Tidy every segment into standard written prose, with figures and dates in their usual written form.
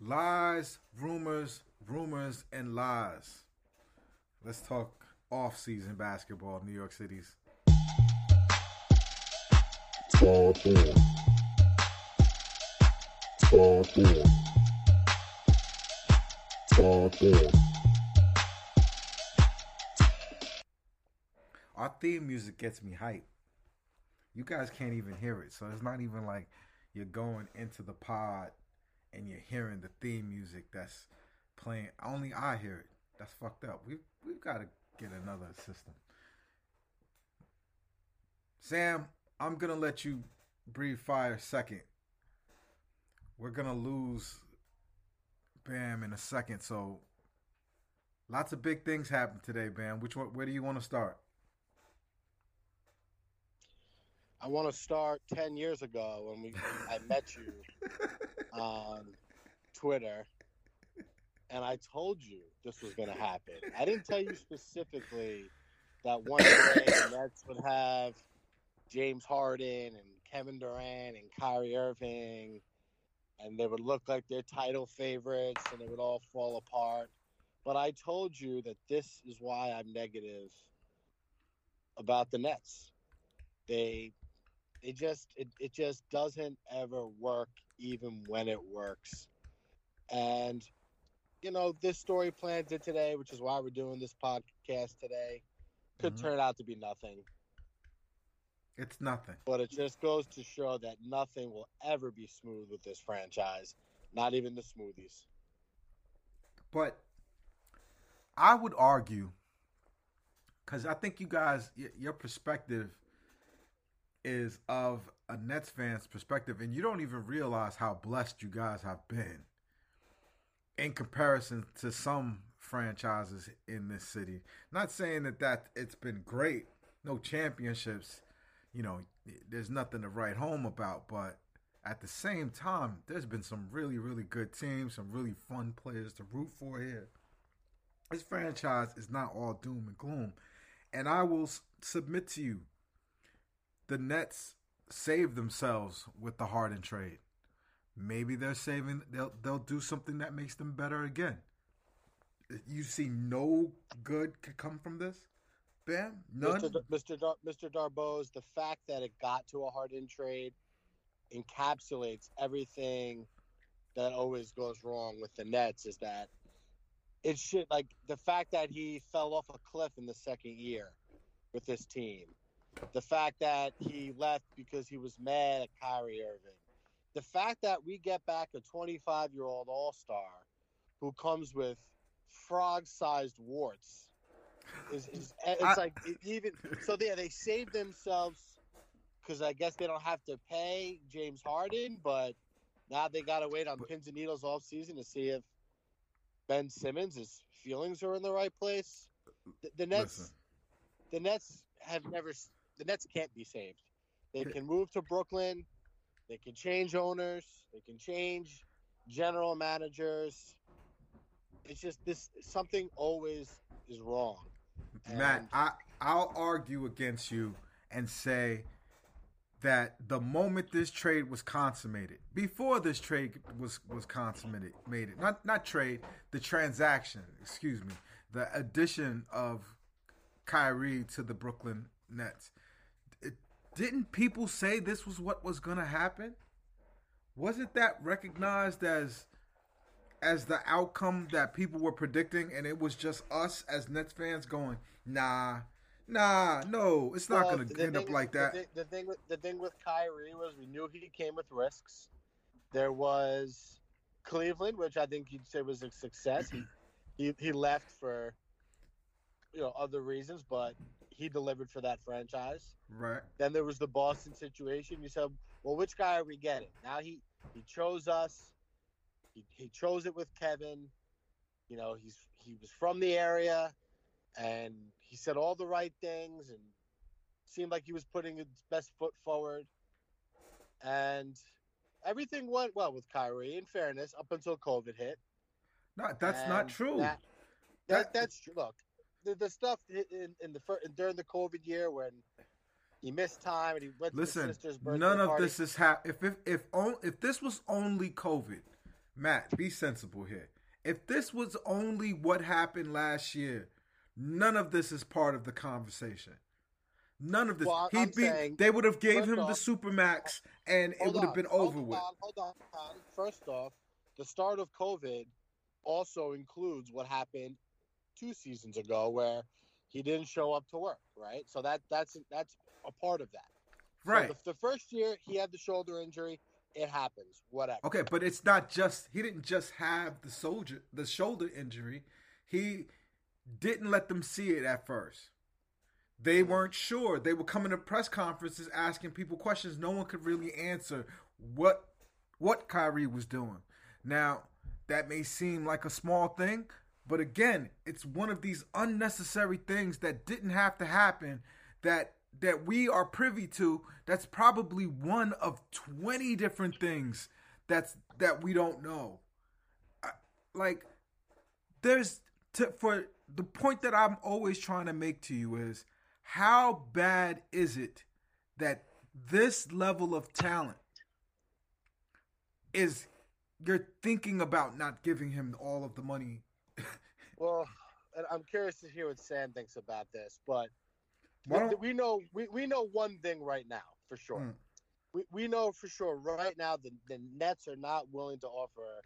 Lies, rumors, and lies. Let's talk off-season basketball in New York City's. Our theme music gets me hyped. You guys can't even hear it, so it's not even like you're going into the pod and you're hearing the theme music that's playing. Only I hear it. That's fucked up. We've got to get another system. Sam, I'm going to let you breathe fire second. We're going to lose Bam in a second, so lots of big things happened today, Bam. Where do you want to start? I want to start 10 years ago when I met you on Twitter, and I told you this was going to happen. I didn't tell you specifically that one day the Nets would have James Harden and Kevin Durant and Kyrie Irving, and they would look like they're title favorites, and it would all fall apart. But I told you that this is why I'm negative about the Nets. It just doesn't ever work, even when it works. And, you know, this story plan did today, which is why we're doing this podcast today, could turn out to be nothing. It's nothing. But it just goes to show that nothing will ever be smooth with this franchise, not even the smoothies. But I would argue, because I think you guys, your perspective is of a Nets fan's perspective, and you don't even realize how blessed you guys have been in comparison to some franchises in this city. Not saying that it's been great, no championships, you know, there's nothing to write home about, but at the same time, there's been some really, really good teams, some really fun players to root for here. This franchise is not all doom and gloom, and I will submit to you, the Nets saved themselves with the Harden trade. Maybe they're saving. They'll do something that makes them better again. You see, no good could come from this. Bam, none. Mr. Darboz, the fact that it got to a Harden trade encapsulates everything that always goes wrong with the Nets. Is that it should, like, the fact that he fell off a cliff in the second year with this team. The fact that he left because he was mad at Kyrie Irving. The fact that we get back a 25-year-old all-star who comes with frog-sized warts they saved themselves because I guess they don't have to pay James Harden, but now they got to wait on pins and needles all season to see if Ben Simmons, his feelings are in the right place. The Nets can't be saved. They can move to Brooklyn. They can change owners. They can change general managers. It's just this, something always is wrong. Matt, I'll argue against you and say that the moment this trade was consummated, before this trade was consummated, the transaction, excuse me, the addition of Kyrie to the Brooklyn Nets. Didn't people say this was what was going to happen? Wasn't that recognized as the outcome that people were predicting, and it was just us as Nets fans going, no, it's not going to end up like that. The thing with Kyrie was we knew he came with risks. There was Cleveland, which I think you'd say was a success. He left for, you know, other reasons, but he delivered for that franchise. Right. Then there was the Boston situation. You said, well, which guy are we getting? Now he chose us. He chose it with Kevin. You know, he was from the area, and he said all the right things, and seemed like he was putting his best foot forward. And everything went well with Kyrie, in fairness, up until COVID hit. No, that's not true. That's true. Look, the stuff in during the COVID year when he missed time and he went to his sister's birthday party. None of this is happening. If this was only COVID, Matt, be sensible here. If this was only what happened last year, none of this is part of the conversation. None of this. Well, they would have gave him the Supermax, and it would have been over with. Hold on. First off, the start of COVID also includes what happened 2 seasons ago, where he didn't show up to work, right? So that's a part of that. Right. So the first year he had the shoulder injury. It happens. Whatever. Okay, but it's not just he didn't just have the shoulder injury. He didn't let them see it at first. They weren't sure. They were coming to press conferences asking people questions. No one could really answer what Kyrie was doing. Now, that may seem like a small thing, but again, it's one of these unnecessary things that didn't have to happen that we are privy to. That's probably one of 20 different things that we don't know. For the point that I'm always trying to make to you is, how bad is it that this level of talent you're thinking about not giving him all of the money? Well, I'm curious to hear what Sam thinks about this, but we know one thing right now for sure. We know for sure right now the Nets are not willing to offer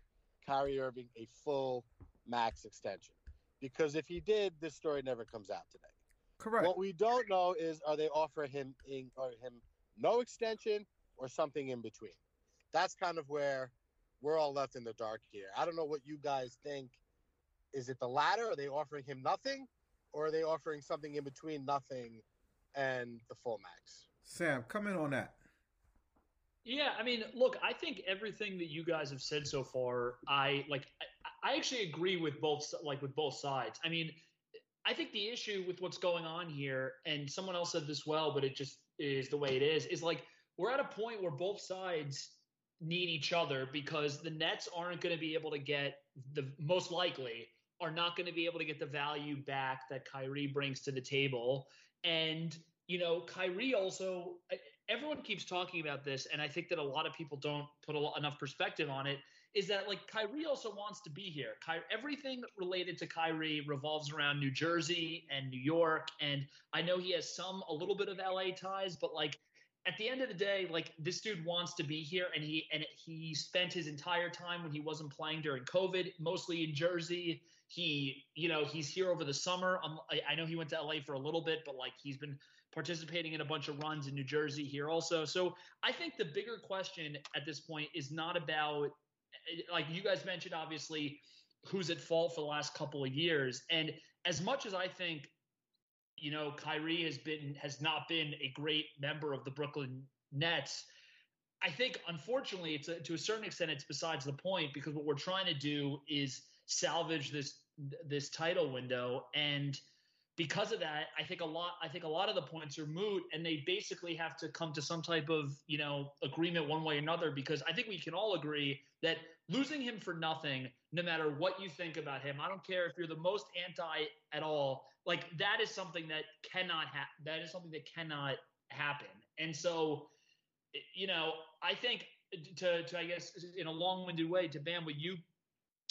Kyrie Irving a full max extension, because if he did, this story never comes out today. Correct. What we don't know is, are they offering him no extension or something in between? That's kind of where we're all left in the dark here. I don't know what you guys think. Is it the latter? Are they offering him nothing? Or are they offering something in between nothing and the full max? Sam, come in on that. Yeah, I mean, look, I think everything that you guys have said so far, I actually agree with both sides. I mean, I think the issue with what's going on here, and someone else said this well, but it just is the way it is like we're at a point where both sides need each other, because the Nets aren't going to be able to get the value back that Kyrie brings to the table. And, you know, Kyrie also, everyone keeps talking about this, and I think that a lot of people don't put enough perspective on it, is that, like, Kyrie also wants to be here. Everything related to Kyrie revolves around New Jersey and New York, and I know he has a little bit of LA ties, but, like, at the end of the day, like, this dude wants to be here, and he spent his entire time when he wasn't playing during COVID, mostly in Jersey. He, you know, he's here over the summer. I know he went to LA for a little bit, but, like, he's been participating in a bunch of runs in New Jersey here also. So I think the bigger question at this point is not about, like you guys mentioned, obviously, who's at fault for the last couple of years. And as much as I think, you know, Kyrie has not been a great member of the Brooklyn Nets, I think, unfortunately, it's to a certain extent, it's besides the point, because what we're trying to do is salvage this title window. And because of that, I think a lot of the points are moot, and they basically have to come to some type of, you know, agreement one way or another, because I think we can all agree that losing him for nothing, no matter what you think about him, I don't care if you're the most anti at all, like, that is something that cannot happen. That is something that cannot happen. And so, you know, I think to I guess in a long-winded way, to Bam, what you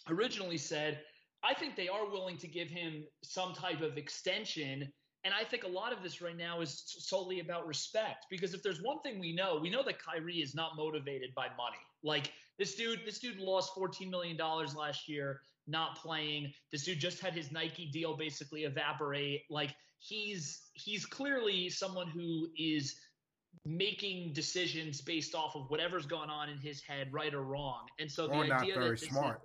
originally said, I think they are willing to give him some type of extension. And I think a lot of this right now is solely about respect, because if there's one thing we know that Kyrie is not motivated by money. Like, this dude lost $14 million last year not playing. This dude just had his Nike deal basically evaporate. Like, he's clearly someone who is making decisions based off of whatever's going on in his head, right or wrong. And so the idea that this smart.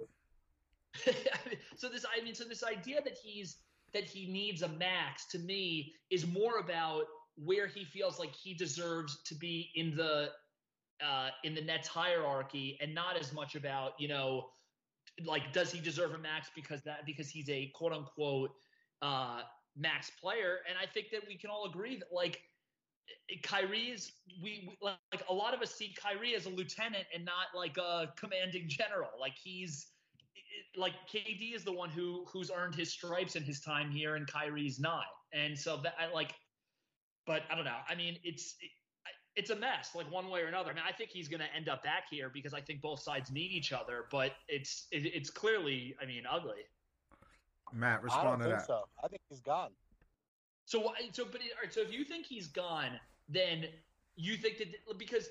So this idea that he needs a max, to me, is more about where he feels like he deserves to be in the Nets hierarchy, and not as much about, you know, like, does he deserve a max because he's a quote unquote max player? And I think that we can all agree that, like, Kyrie's, a lot of us see Kyrie as a lieutenant and not like a commanding general. Like, he's like, KD is the one who's earned his stripes in his time here, and Kyrie's not. And so that I don't know. I mean, it's a mess, like, one way or another. I mean, I think he's going to end up back here because I think both sides need each other, but it's clearly, I mean, ugly. Matt, respond to that. I don't think so. I think he's gone. So if you think he's gone, then you think that, because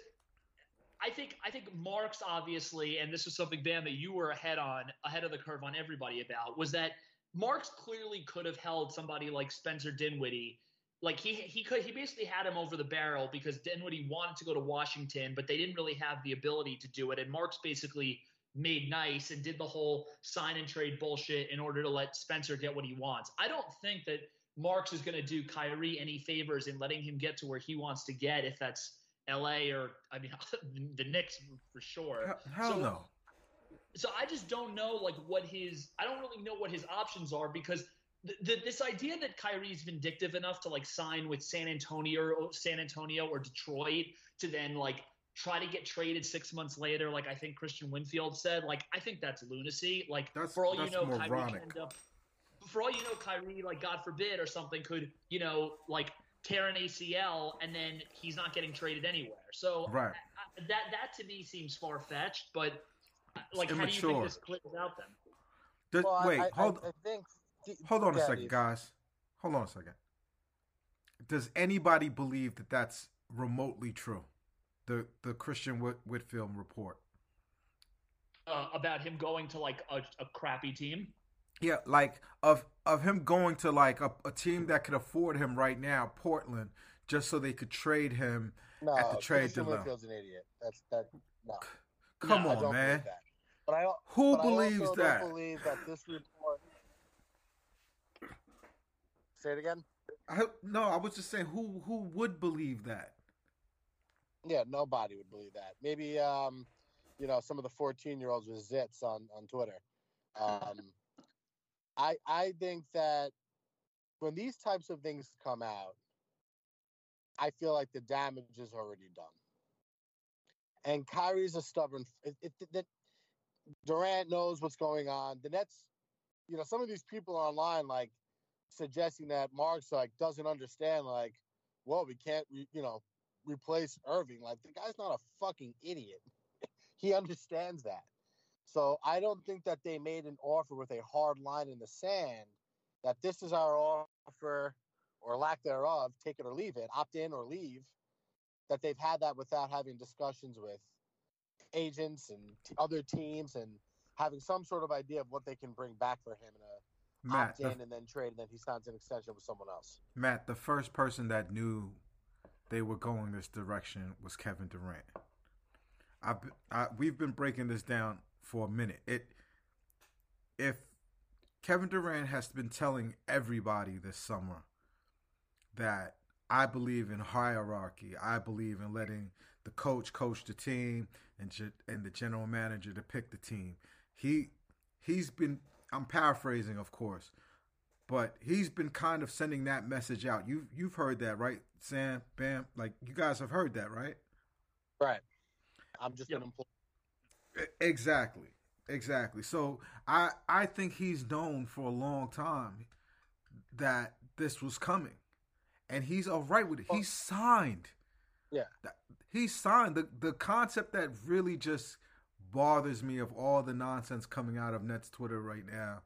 I think Marks, obviously, and this was something, Bam, that you were ahead of the curve on everybody about, was that Marks clearly could have held somebody like Spencer Dinwiddie. Like, he basically had him over the barrel because Dinwiddie wanted to go to Washington, but they didn't really have the ability to do it. And Marks basically made nice and did the whole sign and trade bullshit in order to let Spencer get what he wants. I don't think that Marks is going to do Kyrie any favors in letting him get to where he wants to get, if that's L.A. or, I mean, the Knicks for sure. Hell no. So I just don't know, like, I don't really know what his options are, because this idea that Kyrie's vindictive enough to, like, sign with San Antonio or Detroit to then, like, try to get traded 6 months later, like I think Christian Winfield said, like, I think that's lunacy. Like, for all you know, Kyrie, like, God forbid or something, could, you know, like, tear an ACL and then he's not getting traded anywhere. So right. That to me seems far fetched, but, like, how do you think this clears out then? Hold on a second. Does anybody believe that that's remotely true? The Christian Whitfield report about him going to, like, a crappy team. Yeah, like, of him going to, like, a team that could afford him right now, Portland, just so they could trade him at the trade deadline. No, Christian Winfield's an idiot. No. Come on, man. Who believes that? I don't believe that this report. Say it again? I was just saying, who would believe that? Yeah, nobody would believe that. Maybe, you know, some of the 14-year-olds with zits on Twitter. I think that when these types of things come out, I feel like the damage is already done. And Kyrie's a stubborn. Durant knows what's going on. The Nets, you know, some of these people online, like, suggesting that Marks, like, doesn't understand, like, well, we can't, replace Irving. Like, the guy's not a fucking idiot. He understands that. So I don't think that they made an offer with a hard line in the sand that this is our offer, or lack thereof, take it or leave it, opt in or leave, that they've had that without having discussions with agents and other teams and having some sort of idea of what they can bring back for him in a opt in and then trade, and then he signs an extension with someone else. Matt, the first person that knew they were going this direction was Kevin Durant. We've been breaking this down for a minute. If Kevin Durant has been telling everybody this summer that I believe in hierarchy, I believe in letting the coach coach the team and the general manager to pick the team. He's been, I'm paraphrasing, of course, but he's been kind of sending that message out. You've heard that, right, Sam, Bam? Like, you guys have heard that, right? Right. I'm just an employee. Exactly. So I think he's known for a long time that this was coming, and he's all right with it. He signed. Yeah. He signed. The concept that really just bothers me of all the nonsense coming out of Nets Twitter right now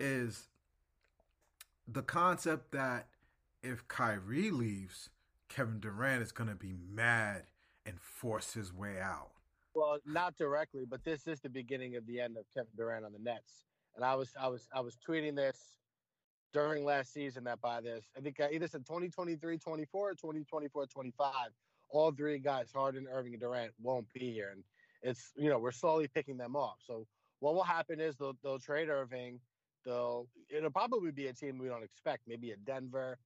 is the concept that if Kyrie leaves, Kevin Durant is going to be mad and force his way out. Well, not directly, but this is the beginning of the end of Kevin Durant on the Nets. And I was tweeting this during last season that by this, I think I either said 2023-24 or 2024-25, all three guys, Harden, Irving, and Durant, won't be here. And it's, you know, we're slowly picking them off. So what will happen is they'll trade Irving. It'll probably be a team we don't expect, maybe a Denver,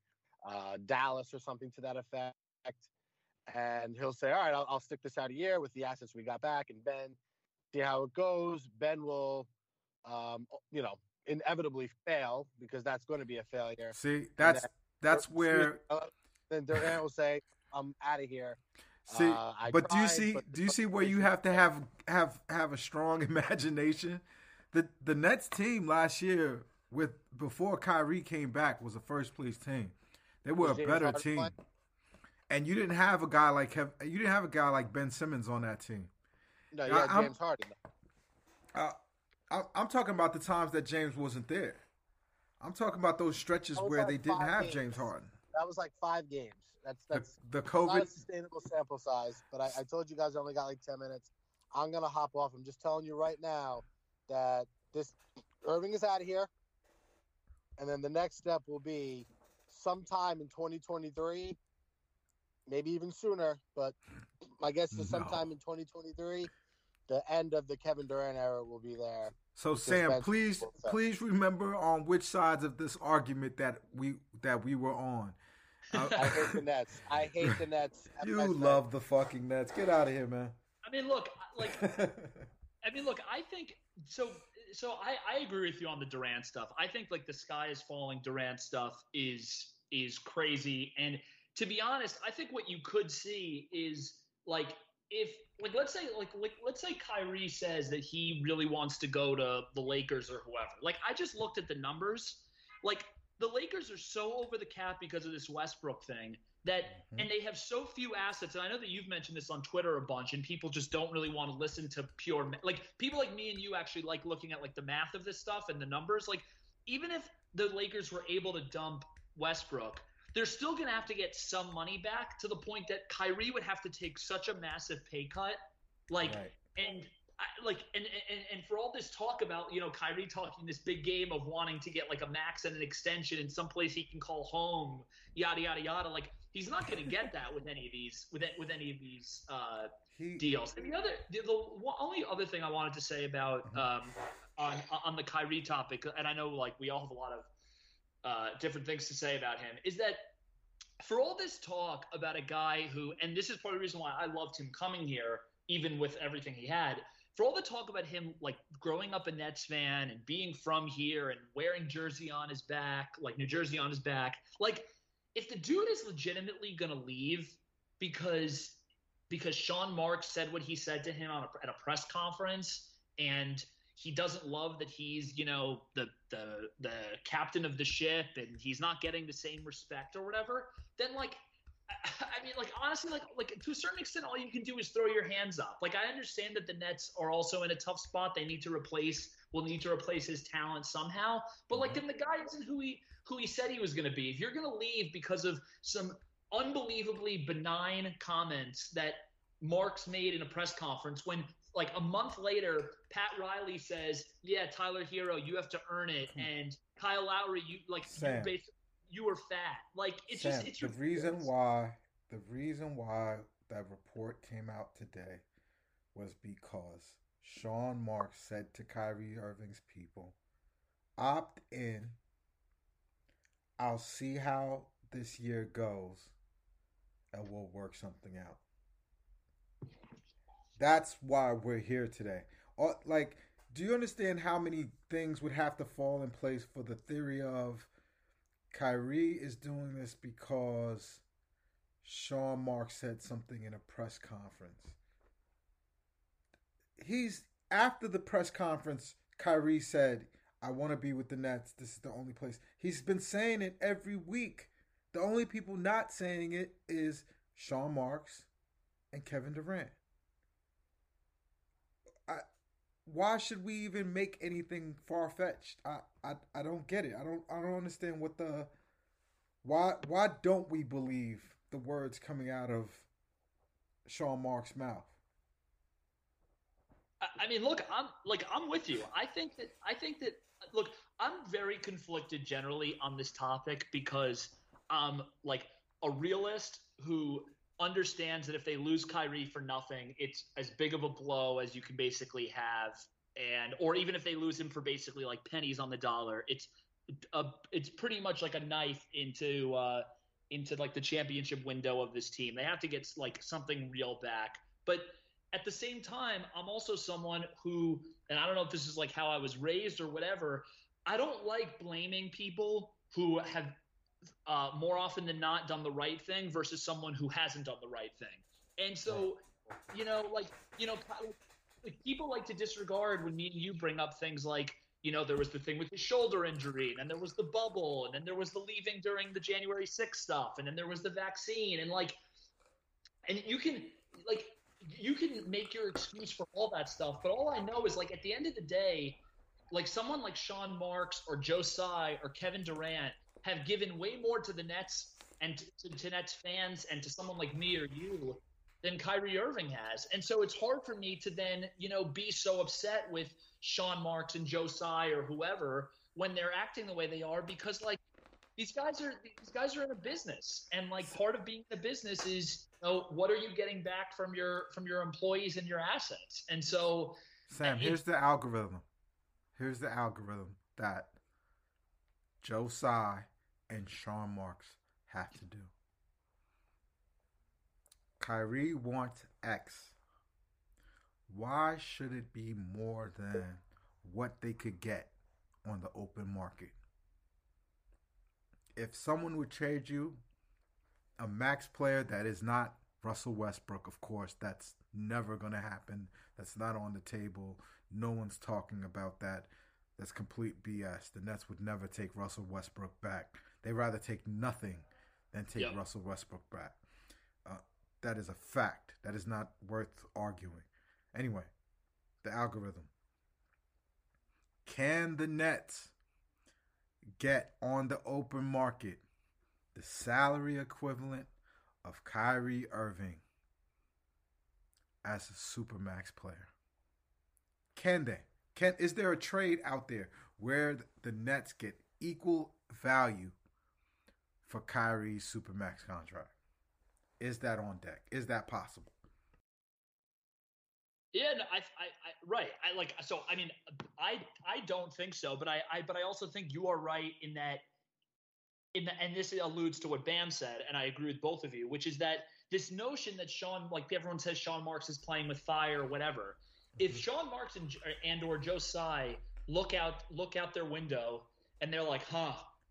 Dallas or something to that effect. And he'll say, all right, I'll stick this out a year with the assets we got back and Ben see how it goes. Ben will, you know, inevitably fail because that's going to be a failure. See, that's where then Durant will say, "I'm out of here." See, but tried, do you see where you have to have a strong imagination? The Nets team last year before Kyrie came back was a first place team. They were a better team, and you didn't have a guy like Ben Simmons on that team. No, you had James Harden. I'm talking about the times that James wasn't there. I'm talking about those stretches where they didn't have James Harden. That was like 5 games. That's the COVID, not a sustainable sample size. But I told you guys I only got like 10 minutes. I'm going to hop off. I'm just telling you right now that this Irving is out of here. And then the next step will be sometime in 2023, maybe even sooner. But my guess is sometime in 2023, the end of the Kevin Durant era will be there. So Sam, please remember on which sides of this argument that we were on. I hate the Nets. I hate the Nets. You love the fucking Nets. Get out of here, man. I mean, look, I think so. So I agree with you on the Durant stuff. I think like the sky is falling Durant stuff is crazy. And to be honest, I think what you could see is like, if like let's say Kyrie says that he really wants to go to the Lakers or whoever. Like I just looked at the numbers. Like the Lakers are so over the cap because of this Westbrook thing that and they have so few assets. And I know that you've mentioned this on Twitter a bunch, and people just don't really want to listen to pure like people like me and you actually like looking at like the math of this stuff and the numbers. Like even if the Lakers were able to dump Westbrook, they're still going to have to get some money back to the point that Kyrie would have to take such a massive pay cut. Like, right. And for all this talk about, you know, Kyrie talking this big game of wanting to get like a max and an extension in some place he can call home, yada, yada, yada. Like he's not going to get that with any of these, deals. And the only other thing I wanted to say about, on the Kyrie topic, and I know like we all have a lot of, different things to say about him, is that for all this talk about a guy who, and this is part of the reason why I loved him coming here, even with everything he had, for all the talk about him like growing up a Nets fan and being from here and wearing jersey on his back, like New Jersey on his back, like if the dude is legitimately going to leave because Sean Marks said what he said to him at a press conference and he doesn't love that he's, you know, the captain of the ship and he's not getting the same respect or whatever, then, like, I mean, like, honestly, like to a certain extent, all you can do is throw your hands up. Like, I understand that the Nets are also in a tough spot. They need to replace his talent somehow. But, like, then the guy isn't who he said he was going to be. If you're going to leave because of some unbelievably benign comments that Marks made in a press conference when – like a month later, Pat Riley says, yeah, Tyler Herro, you have to earn it. And Kyle Lowry, you were fat. Like it's Sam, just it's ridiculous. The reason why that report came out today was because Sean Marks said to Kyrie Irving's people, opt in. I'll see how this year goes and we'll work something out. That's why we're here today. Like, do you understand how many things would have to fall in place for the theory of Kyrie is doing this because Sean Marks said something in a press conference? After the press conference, Kyrie said, I want to be with the Nets. This is the only place. He's been saying it every week. The only people not saying it is Sean Marks and Kevin Durant. Why should we even make anything far-fetched? I don't get it. I don't understand what the why don't we believe the words coming out of Sean Marks' mouth? I mean, look, I'm with you. I think that look, I'm very conflicted generally on this topic because I'm like a realist who understands that if they lose Kyrie for nothing, it's as big of a blow as you can basically have, and or even if they lose him for basically like pennies on the dollar, it's pretty much like a knife into like the championship window of this team. They have to get like something real back. But At the same time, I'm also someone who, and I don't know if this is like how I was raised or whatever, I don't like blaming people who have more often than not done the right thing versus someone who hasn't done the right thing. And so, people like to disregard when me and you bring up things like, there was the thing with the shoulder injury, and then there was the bubble, and then there was the leaving during the January 6th stuff, and then there was the vaccine. And you can make your excuse for all that stuff, but all I know is, at the end of the day, someone like Sean Marks or Joe Tsai or Kevin Durant have given way more to the Nets and to Nets fans and to someone like me or you than Kyrie Irving has. And so it's hard for me to then, be so upset with Sean Marks and Joe Tsai or whoever when they're acting the way they are, because these guys are in a business, and part of being in a business is, what are you getting back from your employees and your assets? And so, Sam, here's the algorithm. Here's the algorithm that Joe Tsai and Sean Marks have to do. Kyrie wants X. Why should it be more than what they could get on the open market? If someone would trade you a max player that is not Russell Westbrook, of course, that's never going to happen. That's not on the table. No one's talking about that. That's complete BS. The Nets would never take Russell Westbrook back. They'd rather take nothing than take Russell Westbrook back. That is a fact. That is not worth arguing. Anyway, the algorithm. Can the Nets get on the open market the salary equivalent of Kyrie Irving as a supermax player? Can they? Is there a trade out there where the Nets get equal value for Kyrie's supermax contract? Is that on deck? Is that possible? Yeah, no, I right. I like so. I mean, I don't think so, but I also think you are right in that. And this alludes to what Bam said, and I agree with both of you, which is that this notion that everyone says Sean Marks is playing with fire or whatever. If Sean Marks and or Joe Tsai look out their window and they're like,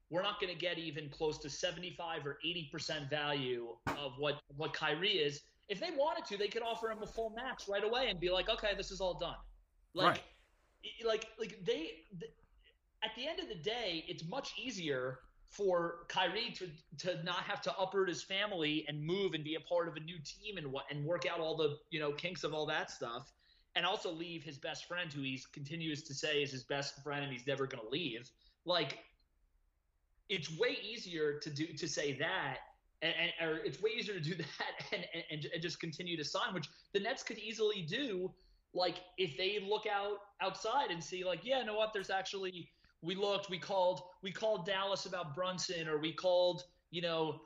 we're not going to get even close to 75 or 80% value of what Kyrie is. If they wanted to, they could offer him a full max right away and be like, okay, this is all done. At the end of the day, it's much easier for Kyrie to not have to uproot his family and move and be a part of a new team and work out all the kinks of all that stuff, and also leave his best friend, who he continues to say is his best friend and he's never going to leave. It's way easier to do that and just continue to sign, which the Nets could easily do. If they look outside and see, you know what, there's actually. We called Dallas about Brunson, or we called, the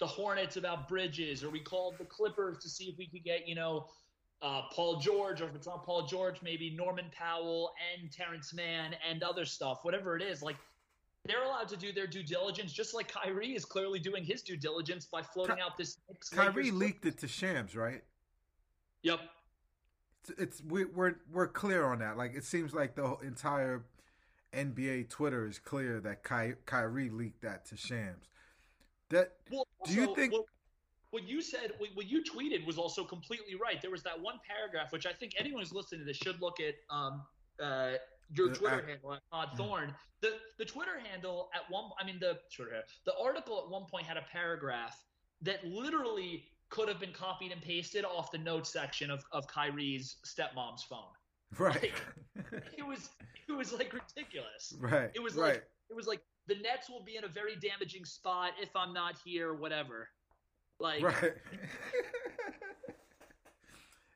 Hornets about Bridges, or we called the Clippers to see if we could get, Paul George, or if it's not Paul George, maybe Norman Powell and Terrence Mann and other stuff, whatever it is. They're allowed to do their due diligence, just like Kyrie is clearly doing his due diligence by floating out this. Kyrie leaked it to Shams, right? Yep. It's we're clear on that. It seems like the entire NBA Twitter is clear that Kyrie leaked that to Shams. What you said, what you tweeted, was also completely right. There was that one paragraph, which I think anyone who's listening to this should look at your Twitter handle at Todd Thorne. The Twitter handle at one, I mean the Twitter, the article at one point had a paragraph that literally could have been copied and pasted off the notes section of Kyrie's stepmom's phone. Right. It was ridiculous. Right. It was like the Nets will be in a very damaging spot if I'm not here, whatever. Right.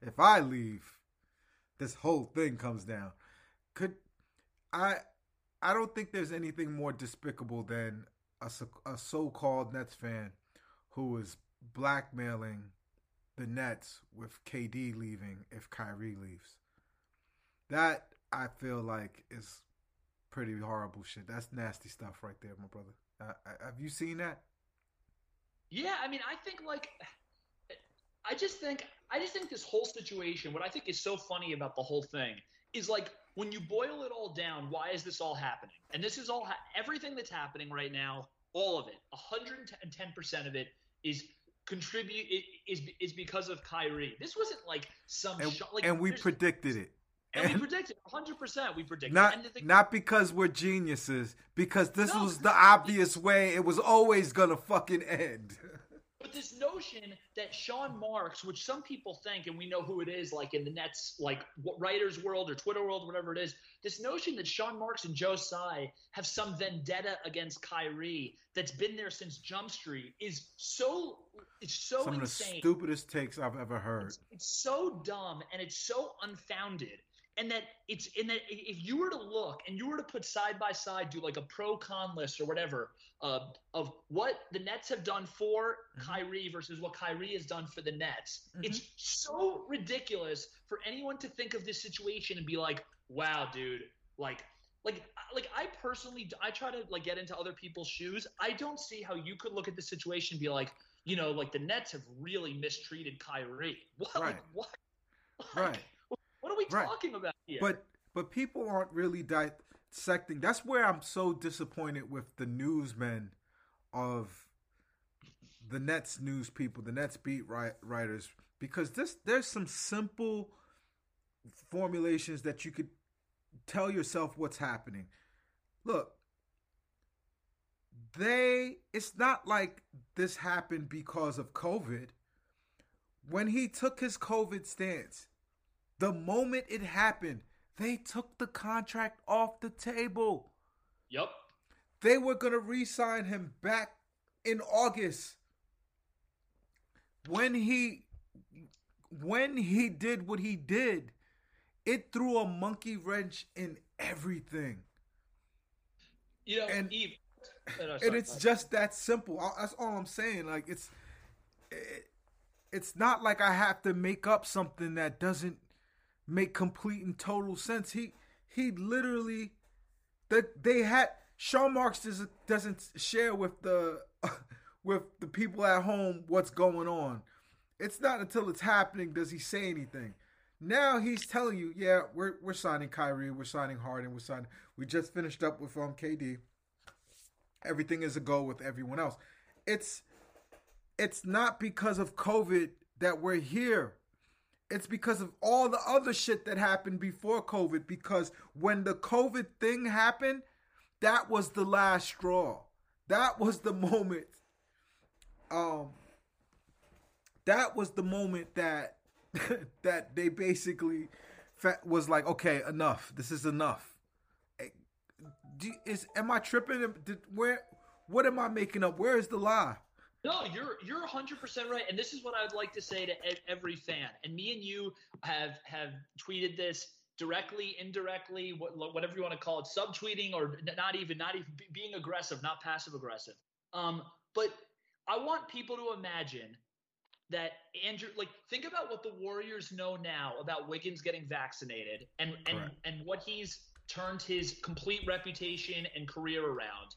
If I leave, this whole thing comes down. I don't think there's anything more despicable than a so-called Nets fan who is blackmailing the Nets with KD leaving if Kyrie leaves. That, I feel like, is pretty horrible shit. That's nasty stuff right there, my brother. Have you seen that? Yeah, I mean, I think, I just think, I just think this whole situation, what I think is so funny about the whole thing is, like, when you boil it all down, why is this all happening? And this is all everything that's happening right now, all of it, 110% of it is because of Kyrie. This wasn't like some shot. Like, and we predicted it. And we predicted 100%. We predicted not because we're geniuses, because this was the obvious way. It was always gonna fucking end. But this notion that Sean Marks, which some people think, and we know who it is, like in the Nets, like writers world or Twitter world, whatever it is, this notion that Sean Marks and Joe Tsai have some vendetta against Kyrie that's been there since Jump Street is so – it's so insane. Some of the stupidest takes I've ever heard. It's so dumb and it's so unfounded. And that it's in that if you were to look and you were to put side by side, do like a pro-con list or whatever of what the Nets have done for Kyrie versus what Kyrie has done for the Nets. Mm-hmm. It's so ridiculous for anyone to think of this situation and be like, wow, dude, like I personally, I try to like get into other people's shoes. I don't see how you could look at the situation and be like, you know, like the Nets have really mistreated Kyrie. What? Right. Like, what? Like, right. What are we talking about here? But people aren't really dissecting. That's where I'm so disappointed with the newsmen of the Nets news people, the Nets beat writers, because there's some simple formulations that you could tell yourself what's happening. Look, it's not like this happened because of COVID. When he took his COVID stance, the moment it happened, they took the contract off the table. Yep. They were going to re-sign him back in August. When he did what he did, it threw a monkey wrench in everything. You know, and, Eve. And it's just that simple. That's all I'm saying. Like, it's not like I have to make up something that doesn't make complete and total sense. He literally, they had Sean Marks doesn't share with the people at home what's going on. It's not until it's happening does he say anything. Now he's telling you, yeah, we're signing Kyrie, we're signing Harden, we just finished up with KD. Everything is a go with everyone else. It's not because of COVID that we're here. It's because of all the other shit that happened before COVID, because when the COVID thing happened, that was the last straw. That was the moment. That was the moment that that they basically was like, okay, enough. This is enough. Am I tripping? What am I making up? Where is the lie? No, you're 100% right, and this is what I would like to say to every fan. And me and you have tweeted this directly, indirectly, whatever you want to call it, subtweeting or not even being aggressive, not passive aggressive. But I want people to imagine that Andrew, like, think about what the Warriors know now about Wiggins getting vaccinated and what he's turned his complete reputation and career around.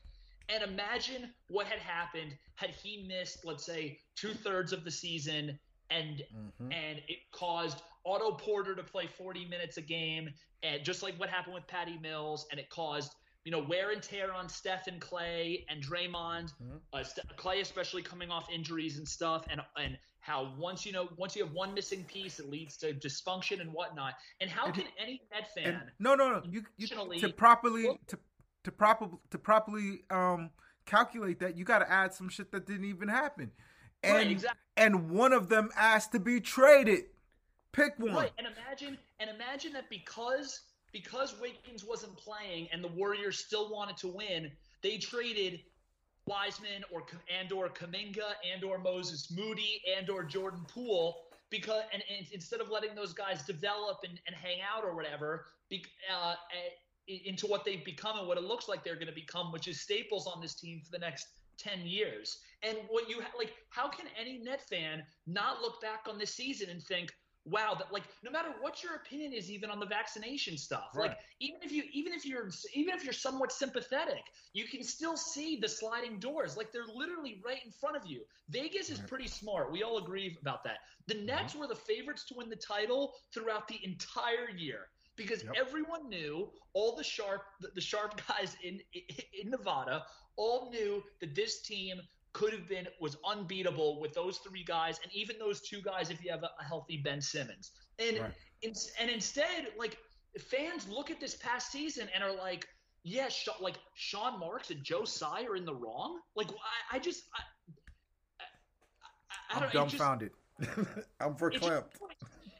And imagine what had happened had he missed, let's say, 2/3 of the season, and it caused Otto Porter to play 40 minutes a game, and just like what happened with Patty Mills, and it caused, you know, wear and tear on Steph and Klay and Draymond, Klay especially coming off injuries and stuff, and how once you have one missing piece, it leads to dysfunction and whatnot. And how can any Nets fan? To properly calculate that, you got to add some shit that didn't even happen, and one of them asked to be traded. Pick one. Right, and imagine that because Wiggins wasn't playing and the Warriors still wanted to win, they traded Wiseman or Kuminga and/or Moses Moody and/or Jordan Poole. Because and instead of letting those guys develop and hang out or whatever, into what they've become and what it looks like they're going to become, which is staples on this team for the next 10 years. And what you how can any Net fan not look back on this season and think, wow, that, like, no matter what your opinion is even on the vaccination stuff, right, like, even if you're somewhat sympathetic, you can still see the sliding doors. Like, they're literally right in front of you. Vegas is pretty smart. We all agree about that. The Nets were the favorites to win the title throughout the entire year, because everyone knew, all the sharp guys in Nevada all knew that this team was unbeatable with those three guys, and even those two guys if you have a healthy Ben Simmons. And and instead, like, fans look at this past season and are like, yeah, like Sean Marks and Joe Tsai are in the wrong. Like, I don't know. I'm dumbfounded. I'm verklempt.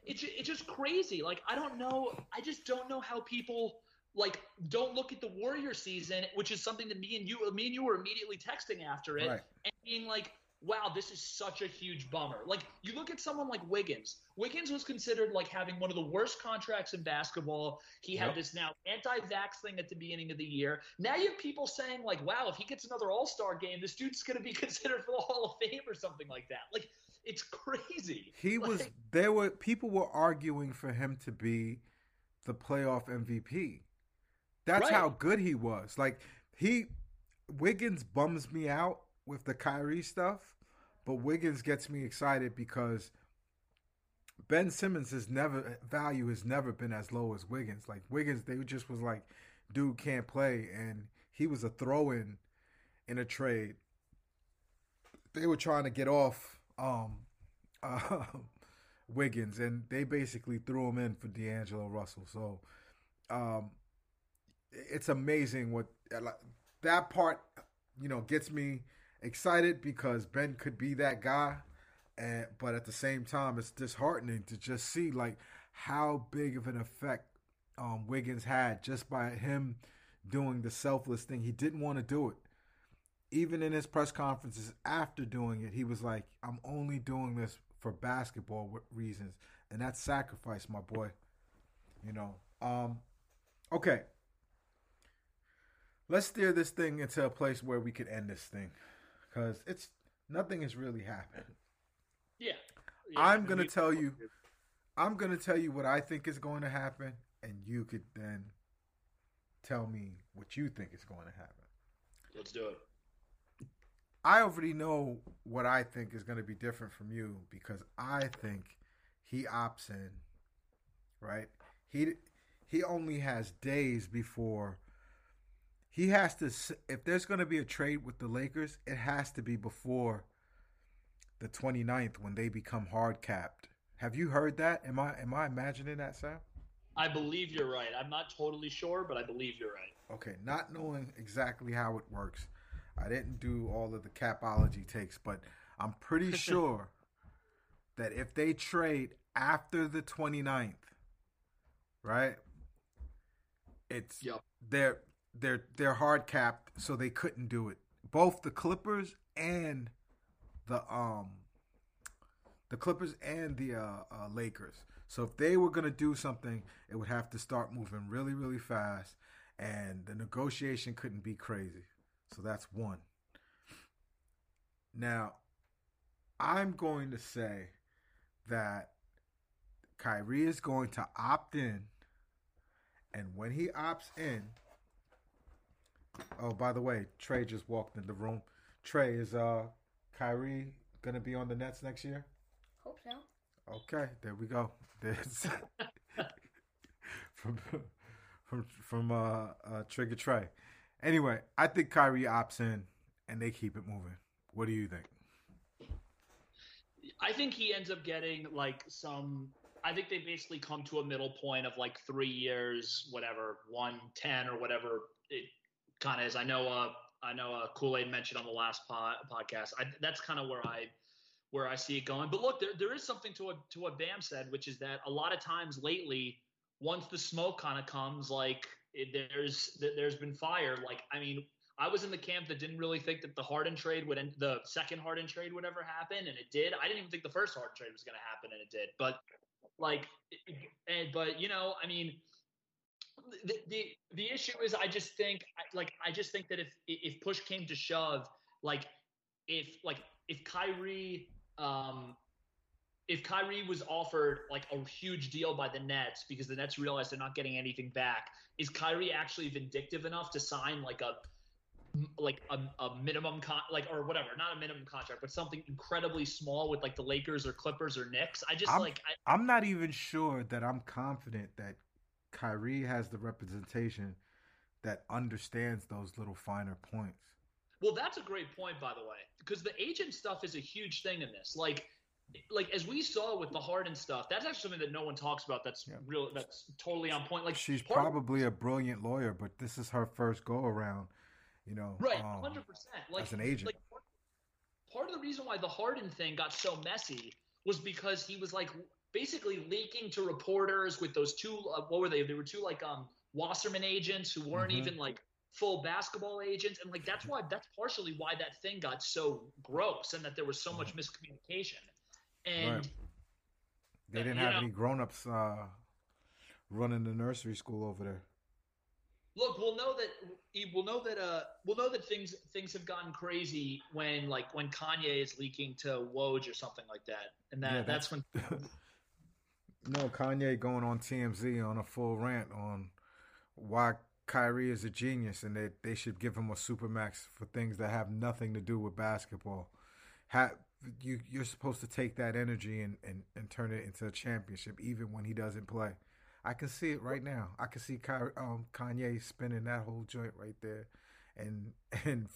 It's just crazy. Like, I don't know. I just don't know how people, like, don't look at the Warrior season, which is something that me and you were immediately texting after it, and being like, wow, this is such a huge bummer. Like, you look at someone like Wiggins. Wiggins was considered, like, having one of the worst contracts in basketball. He had this now anti-vax thing at the beginning of the year. Now you have people saying, like, wow, if he gets another All-Star game, this dude's going to be considered for the Hall of Fame or something like that. Like, it's crazy. He was – people were arguing for him to be the playoff MVP. That's how good he was. Like, Wiggins bums me out with the Kyrie stuff, but Wiggins gets me excited because Ben Simmons' value has never been as low as Wiggins. Like, Wiggins, they just was like, dude can't play, and he was a throw-in in a trade. They were trying to get off Wiggins, and they basically threw him in for D'Angelo Russell. So, it's amazing what that part, you know, gets me excited because Ben could be that guy. But at the same time, it's disheartening to just see, like, how big of an effect Wiggins had just by him doing the selfless thing. He didn't want to do it. Even in his press conferences after doing it, he was like, I'm only doing this for basketball reasons. And that's sacrifice, my boy. You know, okay. Let's steer this thing into a place where we could end this thing, because it's nothing has really happened. Yeah. I'm gonna tell you what I think is going to happen, and you could then tell me what you think is going to happen. Let's do it. I already know what I think is going to be different from you, because I think he opts in. Right? He only has days before. He has to, if there's going to be a trade with the Lakers, it has to be before the 29th when they become hard capped. Have you heard that? Am I imagining that, Sam? I believe you're right. I'm not totally sure, but I believe you're right. Okay, not knowing exactly how it works. I didn't do all of the capology takes, but I'm pretty sure that if they trade after the 29th, right? It's they're hard capped, so they couldn't do it. Both the Clippers and the Lakers. So if they were gonna do something, it would have to start moving really, really fast, and the negotiation couldn't be crazy. So that's one. Now, I'm going to say that Kyrie is going to opt in, and when he opts in. Oh, by the way, Trey just walked in the room. Trey, is Kyrie going to be on the Nets next year? Hope so. Okay, there we go. From Trigger Trey. Anyway, I think Kyrie opts in, and they keep it moving. What do you think? I think he ends up getting, like, some... I think they basically come to a middle point of, like, 3 years, whatever, 110 or whatever it kind of is. I know Kool-Aid mentioned on the last podcast. That's kind of where I see it going. But look, there is something to what Bam said, which is that a lot of times lately, once the smoke kind of comes, like there's been fire. Like, I mean, I was in the camp that didn't really think that the second Harden trade would ever happen, and it did. I didn't even think the first Harden trade was going to happen, and it did. But you know, I mean. The issue is I just think that if push came to shove, like if Kyrie if Kyrie was offered like a huge deal by the Nets because the Nets realize they're not getting anything back, is Kyrie actually vindictive enough to sign like a minimum or whatever, not a minimum contract, but something incredibly small with like the Lakers or Clippers or Knicks? I'm not even sure that I'm confident that Kyrie has the representation that understands those little finer points. Well, that's a great point, by the way, because the agent stuff is a huge thing in this. Like as we saw with the Harden stuff, that's actually something that no one talks about. That's real. That's totally on point. Like she's probably a brilliant lawyer, but this is her first go around. You know, right? 100%. Like as an agent, like part of the reason why the Harden thing got so messy was because he was like basically leaking to reporters with those two. What were they? They were two like Wasserman agents who weren't even like full basketball agents, and like that's partially why that thing got so gross and that there was so much miscommunication. And they didn't have any grown-ups running the nursery school over there. Look, we'll know that things have gotten crazy when Kanye is leaking to Woj or something like that, and that's when. No, Kanye going on TMZ on a full rant on why Kyrie is a genius and they should give him a supermax for things that have nothing to do with basketball. You're supposed to take that energy and turn it into a championship, even when he doesn't play. I can see it right now. I can see Kanye spinning that whole joint right there, and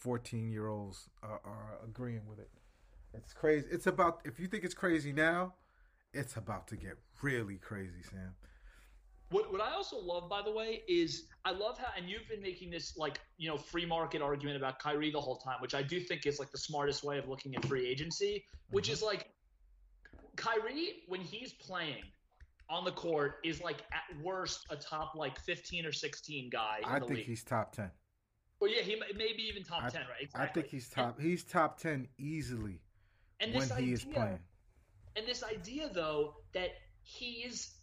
14-year-olds are agreeing with it. It's crazy. It's about, if you think it's crazy now, it's about to get really crazy, Sam. What I also love, by the way, is I love how – and you've been making this, free market argument about Kyrie the whole time, which I do think is, the smartest way of looking at free agency, which is, Kyrie, when he's playing on the court, is, at worst a top, 15 or 16 guy in the league. I think he's top 10. Well, yeah, he may be even top 10, right? Exactly. I think he's top 10 easily he is playing. And this idea, though, that he is –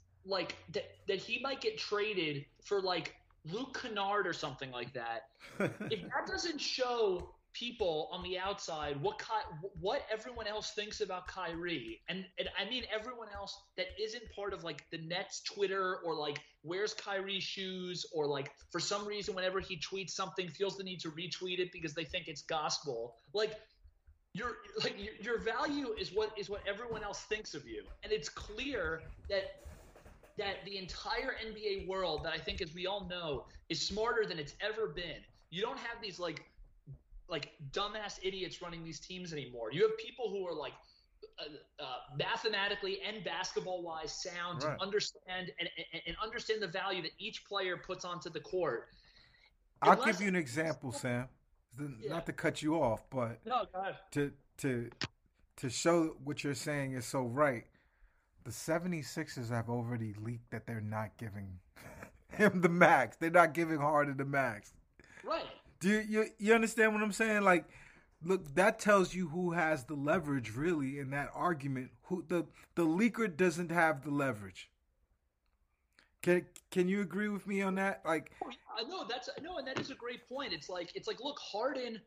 that he might get traded for Luke Kennard or something like that. If that doesn't show people on the outside what everyone else thinks about Kyrie, and I mean everyone else that isn't part of the Nets Twitter or wears Kyrie shoes or for some reason whenever he tweets something feels the need to retweet it because they think it's gospel. Your value is what everyone else thinks of you, and it's clear that the entire NBA world that I think, as we all know, is smarter than it's ever been. You don't have these dumbass idiots running these teams anymore. You have people who are mathematically and basketball-wise sound to understand and understand the value that each player puts onto the court. I'll give you an example, Sam. Not to cut you off, but to show what you're saying is so right. The 76ers have already leaked that they're not giving him the max. They're not giving Harden the max. Right. Do you understand what I'm saying? Look, that tells you who has the leverage, really, in that argument. Who the leaker doesn't have the leverage. Can you agree with me on that? No, and that is a great point. It's look, Harden,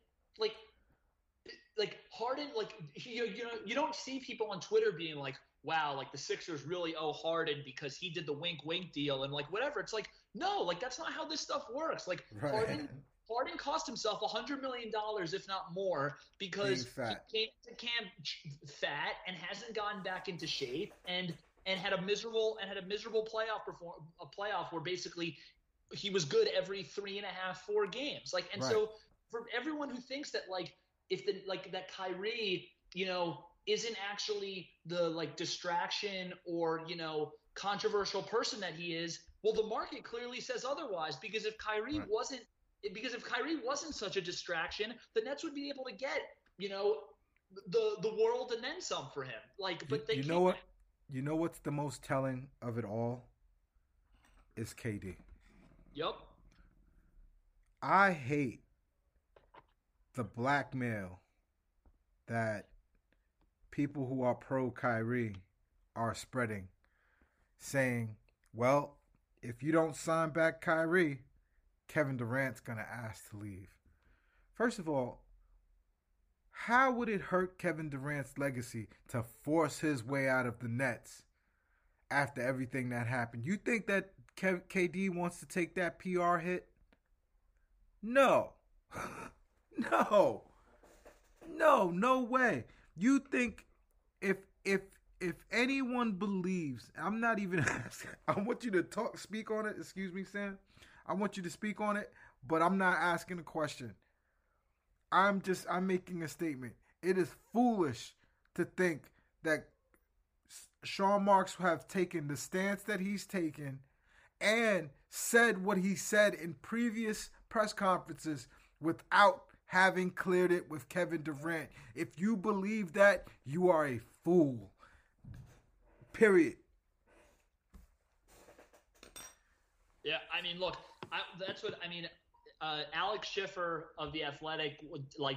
Harden, you don't see people on Twitter being wow, the Sixers really owe Harden because he did the wink-wink deal and whatever. It's no, that's not how this stuff works. Harden cost himself $100 million, if not more, because he came to camp fat and hasn't gotten back into shape and had a miserable playoff where basically he was good every 4 games. So for everyone who thinks that that Kyrie, isn't actually the distraction or controversial person that he is, well, the market clearly says otherwise, because if Kyrie wasn't such a distraction, the Nets would be able to get the world and then some for him. You know what's the most telling of it all is KD. Yep. I hate the blackmail that people who are pro-Kyrie are spreading, saying, well, if you don't sign back Kyrie, Kevin Durant's going to ask to leave. First of all, How would it hurt Kevin Durant's legacy to force his way out of the Nets after everything that happened? You think that KD wants to take that PR hit? No. No way. You think if anyone believes, I'm not even asking, I want you to speak on it. Excuse me, Sam. I want you to speak on it, but I'm not asking a question. I'm making a statement. It is foolish to think that Sean Marks have taken the stance that he's taken and said what he said in previous press conferences without having cleared it with Kevin Durant. If you believe that, you are a fool. Period. Yeah, I mean, look, that's what I mean. Alex Schiffer of The Athletic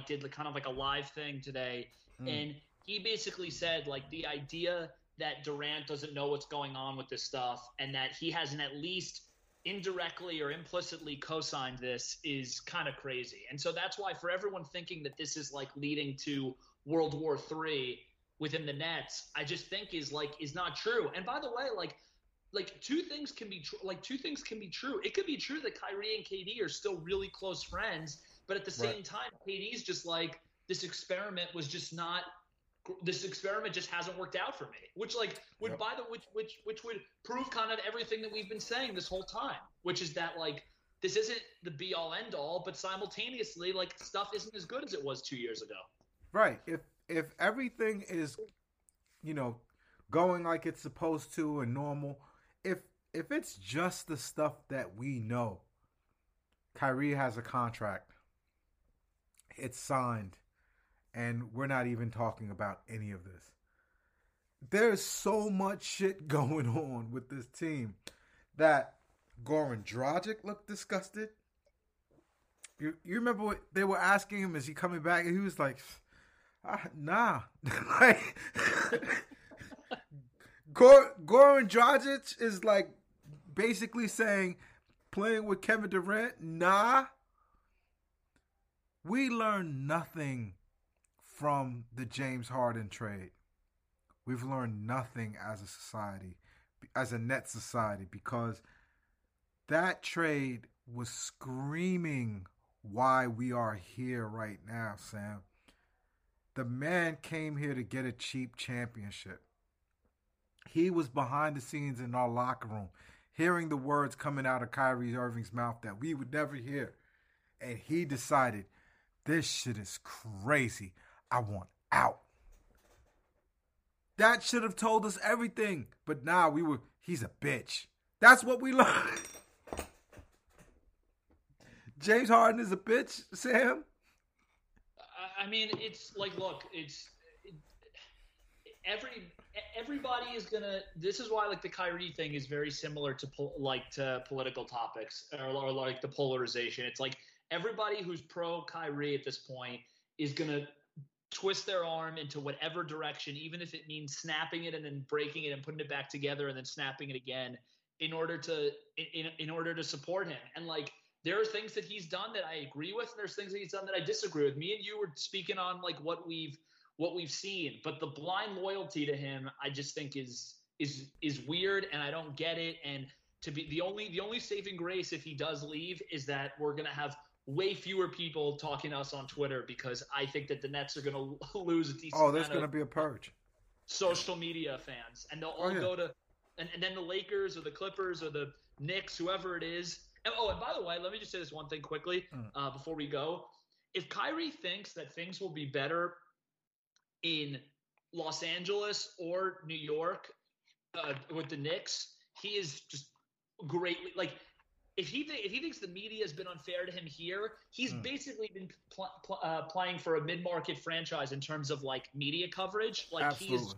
did kind of like a live thing today. And he basically said the idea that Durant doesn't know what's going on with this stuff and that he hasn't at least indirectly or implicitly co-signed this is kind of crazy. And so that's why for everyone thinking that this is leading to World War III within the Nets, I just think is not true. And by the way, two things can be true. It could be true that Kyrie and KD are still really close friends, but at the same time, KD's just this experiment was just not. This experiment just hasn't worked out for me, which would prove kind of everything that we've been saying this whole time, which is that this isn't the be all end all, but simultaneously stuff isn't as good as it was 2 years ago. Right. If everything is, going like it's supposed to and normal. If it's just the stuff that we know, Kyrie has a contract. It's signed. And we're not even talking about any of this. There's so much shit going on with this team that Goran Dragic looked disgusted. You remember what they were asking him, is he coming back? And he was like, nah. Goran Dragic is basically saying, playing with Kevin Durant, nah. We learned nothing from the James Harden trade. We've learned nothing as a society, as a Net society, because that trade was screaming why we are here right now, Sam. The man came here to get a cheap championship. He was behind the scenes in our locker room, hearing the words coming out of Kyrie Irving's mouth that we would never hear. And he decided, this shit is crazy. I want out. That should have told us everything. But nah, he's a bitch. That's what we learned. James Harden is a bitch, Sam? I mean, it's everybody is gonna. This is why the Kyrie thing is very similar to political topics or the polarization. It's everybody who's pro Kyrie at this point is gonna twist their arm into whatever direction, even if it means snapping it and then breaking it and putting it back together and then snapping it again in order to support him. And there are things that he's done that I agree with, and there's things that he's done that I disagree with. Me and you were speaking on what we've seen, but the blind loyalty to him, I just think is weird, and I don't get it. And to be the only saving grace if he does leave is that we're gonna have way fewer people talking to us on Twitter, because I think that the Nets are gonna lose a decent. Oh, there's gonna be a purge. Social media fans, and they'll all go to, and then the Lakers or the Clippers or the Knicks, whoever it is. And by the way, let me just say this one thing quickly before we go. If Kyrie thinks that things will be better in Los Angeles or New York with the Knicks, he is just greatly if he thinks the media has been unfair to him here, he's basically been playing for a mid-market franchise in terms of media coverage. He is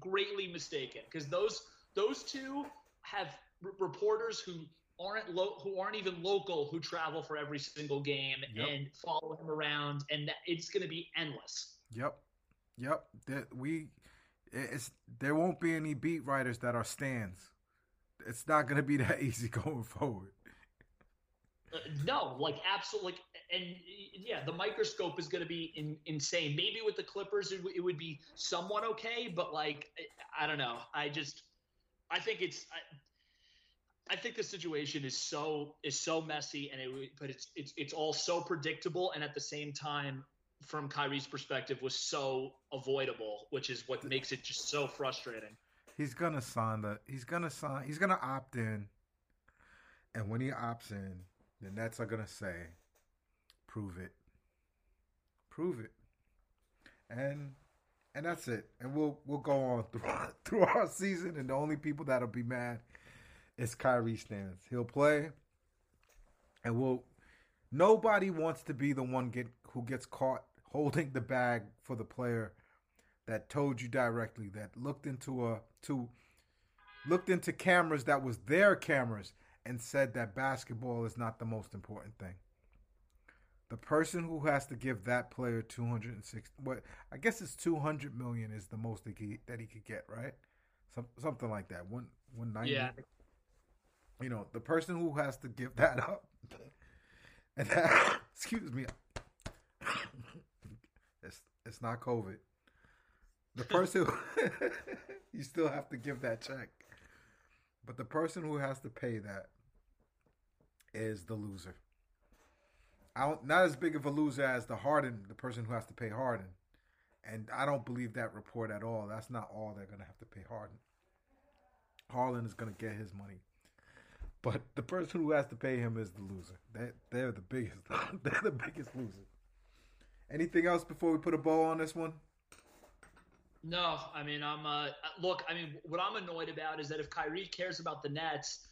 greatly mistaken, because those two have reporters who aren't even local, who travel for every single game and follow him around, and it's going to be endless. Yep. There won't be any beat writers that are stands. It's not going to be that easy going forward. No, like absolutely. Like, and yeah, the microscope is going to be insane. Maybe with the Clippers, it would be somewhat okay, but like, I don't know. I think the situation is so messy, and it's all so predictable, and at the same time, from Kyrie's perspective, was so avoidable, which is what makes it just so frustrating. He's gonna opt in, and when he opts in, the Nets are gonna say, "Prove it," and that's it. And we'll go on through our season, and the only people that'll be mad is Kyrie stands. He'll play, and we'll. Nobody wants to be the one who gets caught holding the bag for the player that told you directly, that looked into cameras that was their cameras and said that basketball is not the most important thing. The person who has to give that player I guess it's $200 million is the most that he could get, right? Something like that, 190. Yeah. You know, the person who has to give that up. And that, excuse me, it's not COVID. The person, you still have to give that check. But the person who has to pay that is the loser. Not as big of a loser as the person who has to pay Harden. And I don't believe that report at all. That's not all they're going to have to pay Harden. Harden is going to get his money. But the person who has to pay him is the loser. They're the biggest. They're the biggest loser. Anything else before we put a bow on this one? No, I mean, what I'm annoyed about is that if Kyrie cares about the Nets,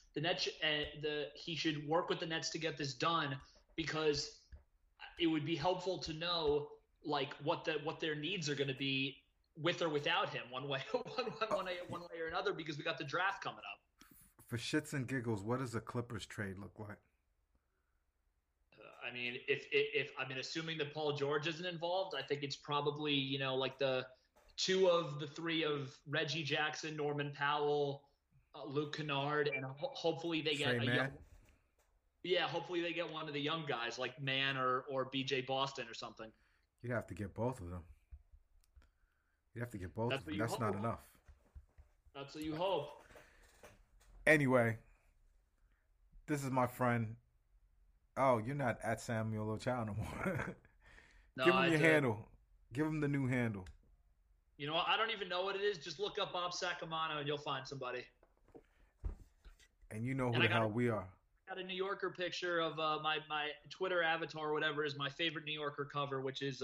he should work with the Nets to get this done, because it would be helpful to know like what their needs are going to be with or without him, one way or another, because we got the draft coming up. For shits and giggles, what does a Clippers trade look like? I mean, if assuming that Paul George isn't involved, I think it's probably, you know, like the two of the three of Reggie Jackson, Norman Powell, Luke Kennard, and hopefully they get hopefully they get one of the young guys like Mann or BJ Boston or something. You'd have to get both of them. That's not enough. That's what you hope. Anyway, this is my friend. Oh, you're not at Samuel O'Child no more. No, give him your handle. Give him the new handle. You know what? I don't even know what it is. Just look up Bob Sacamano and you'll find somebody. And you know who the hell we are. I got a New Yorker picture of my Twitter avatar or whatever is my favorite New Yorker cover, which is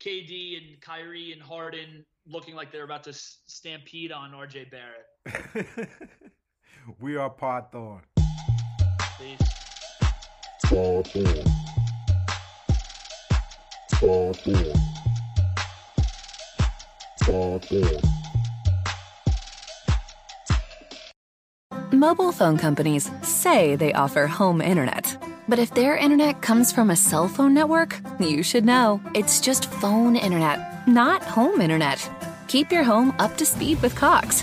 KD and Kyrie and Harden looking like they're about to stampede on RJ Barrett. We are Pod Thorn. Peace. Pod Thorn. Pod Thorn. Pod Thorn. Mobile phone companies say they offer home internet. But if their internet comes from a cell phone network, you should know. It's just phone internet, not home internet. Keep your home up to speed with Cox.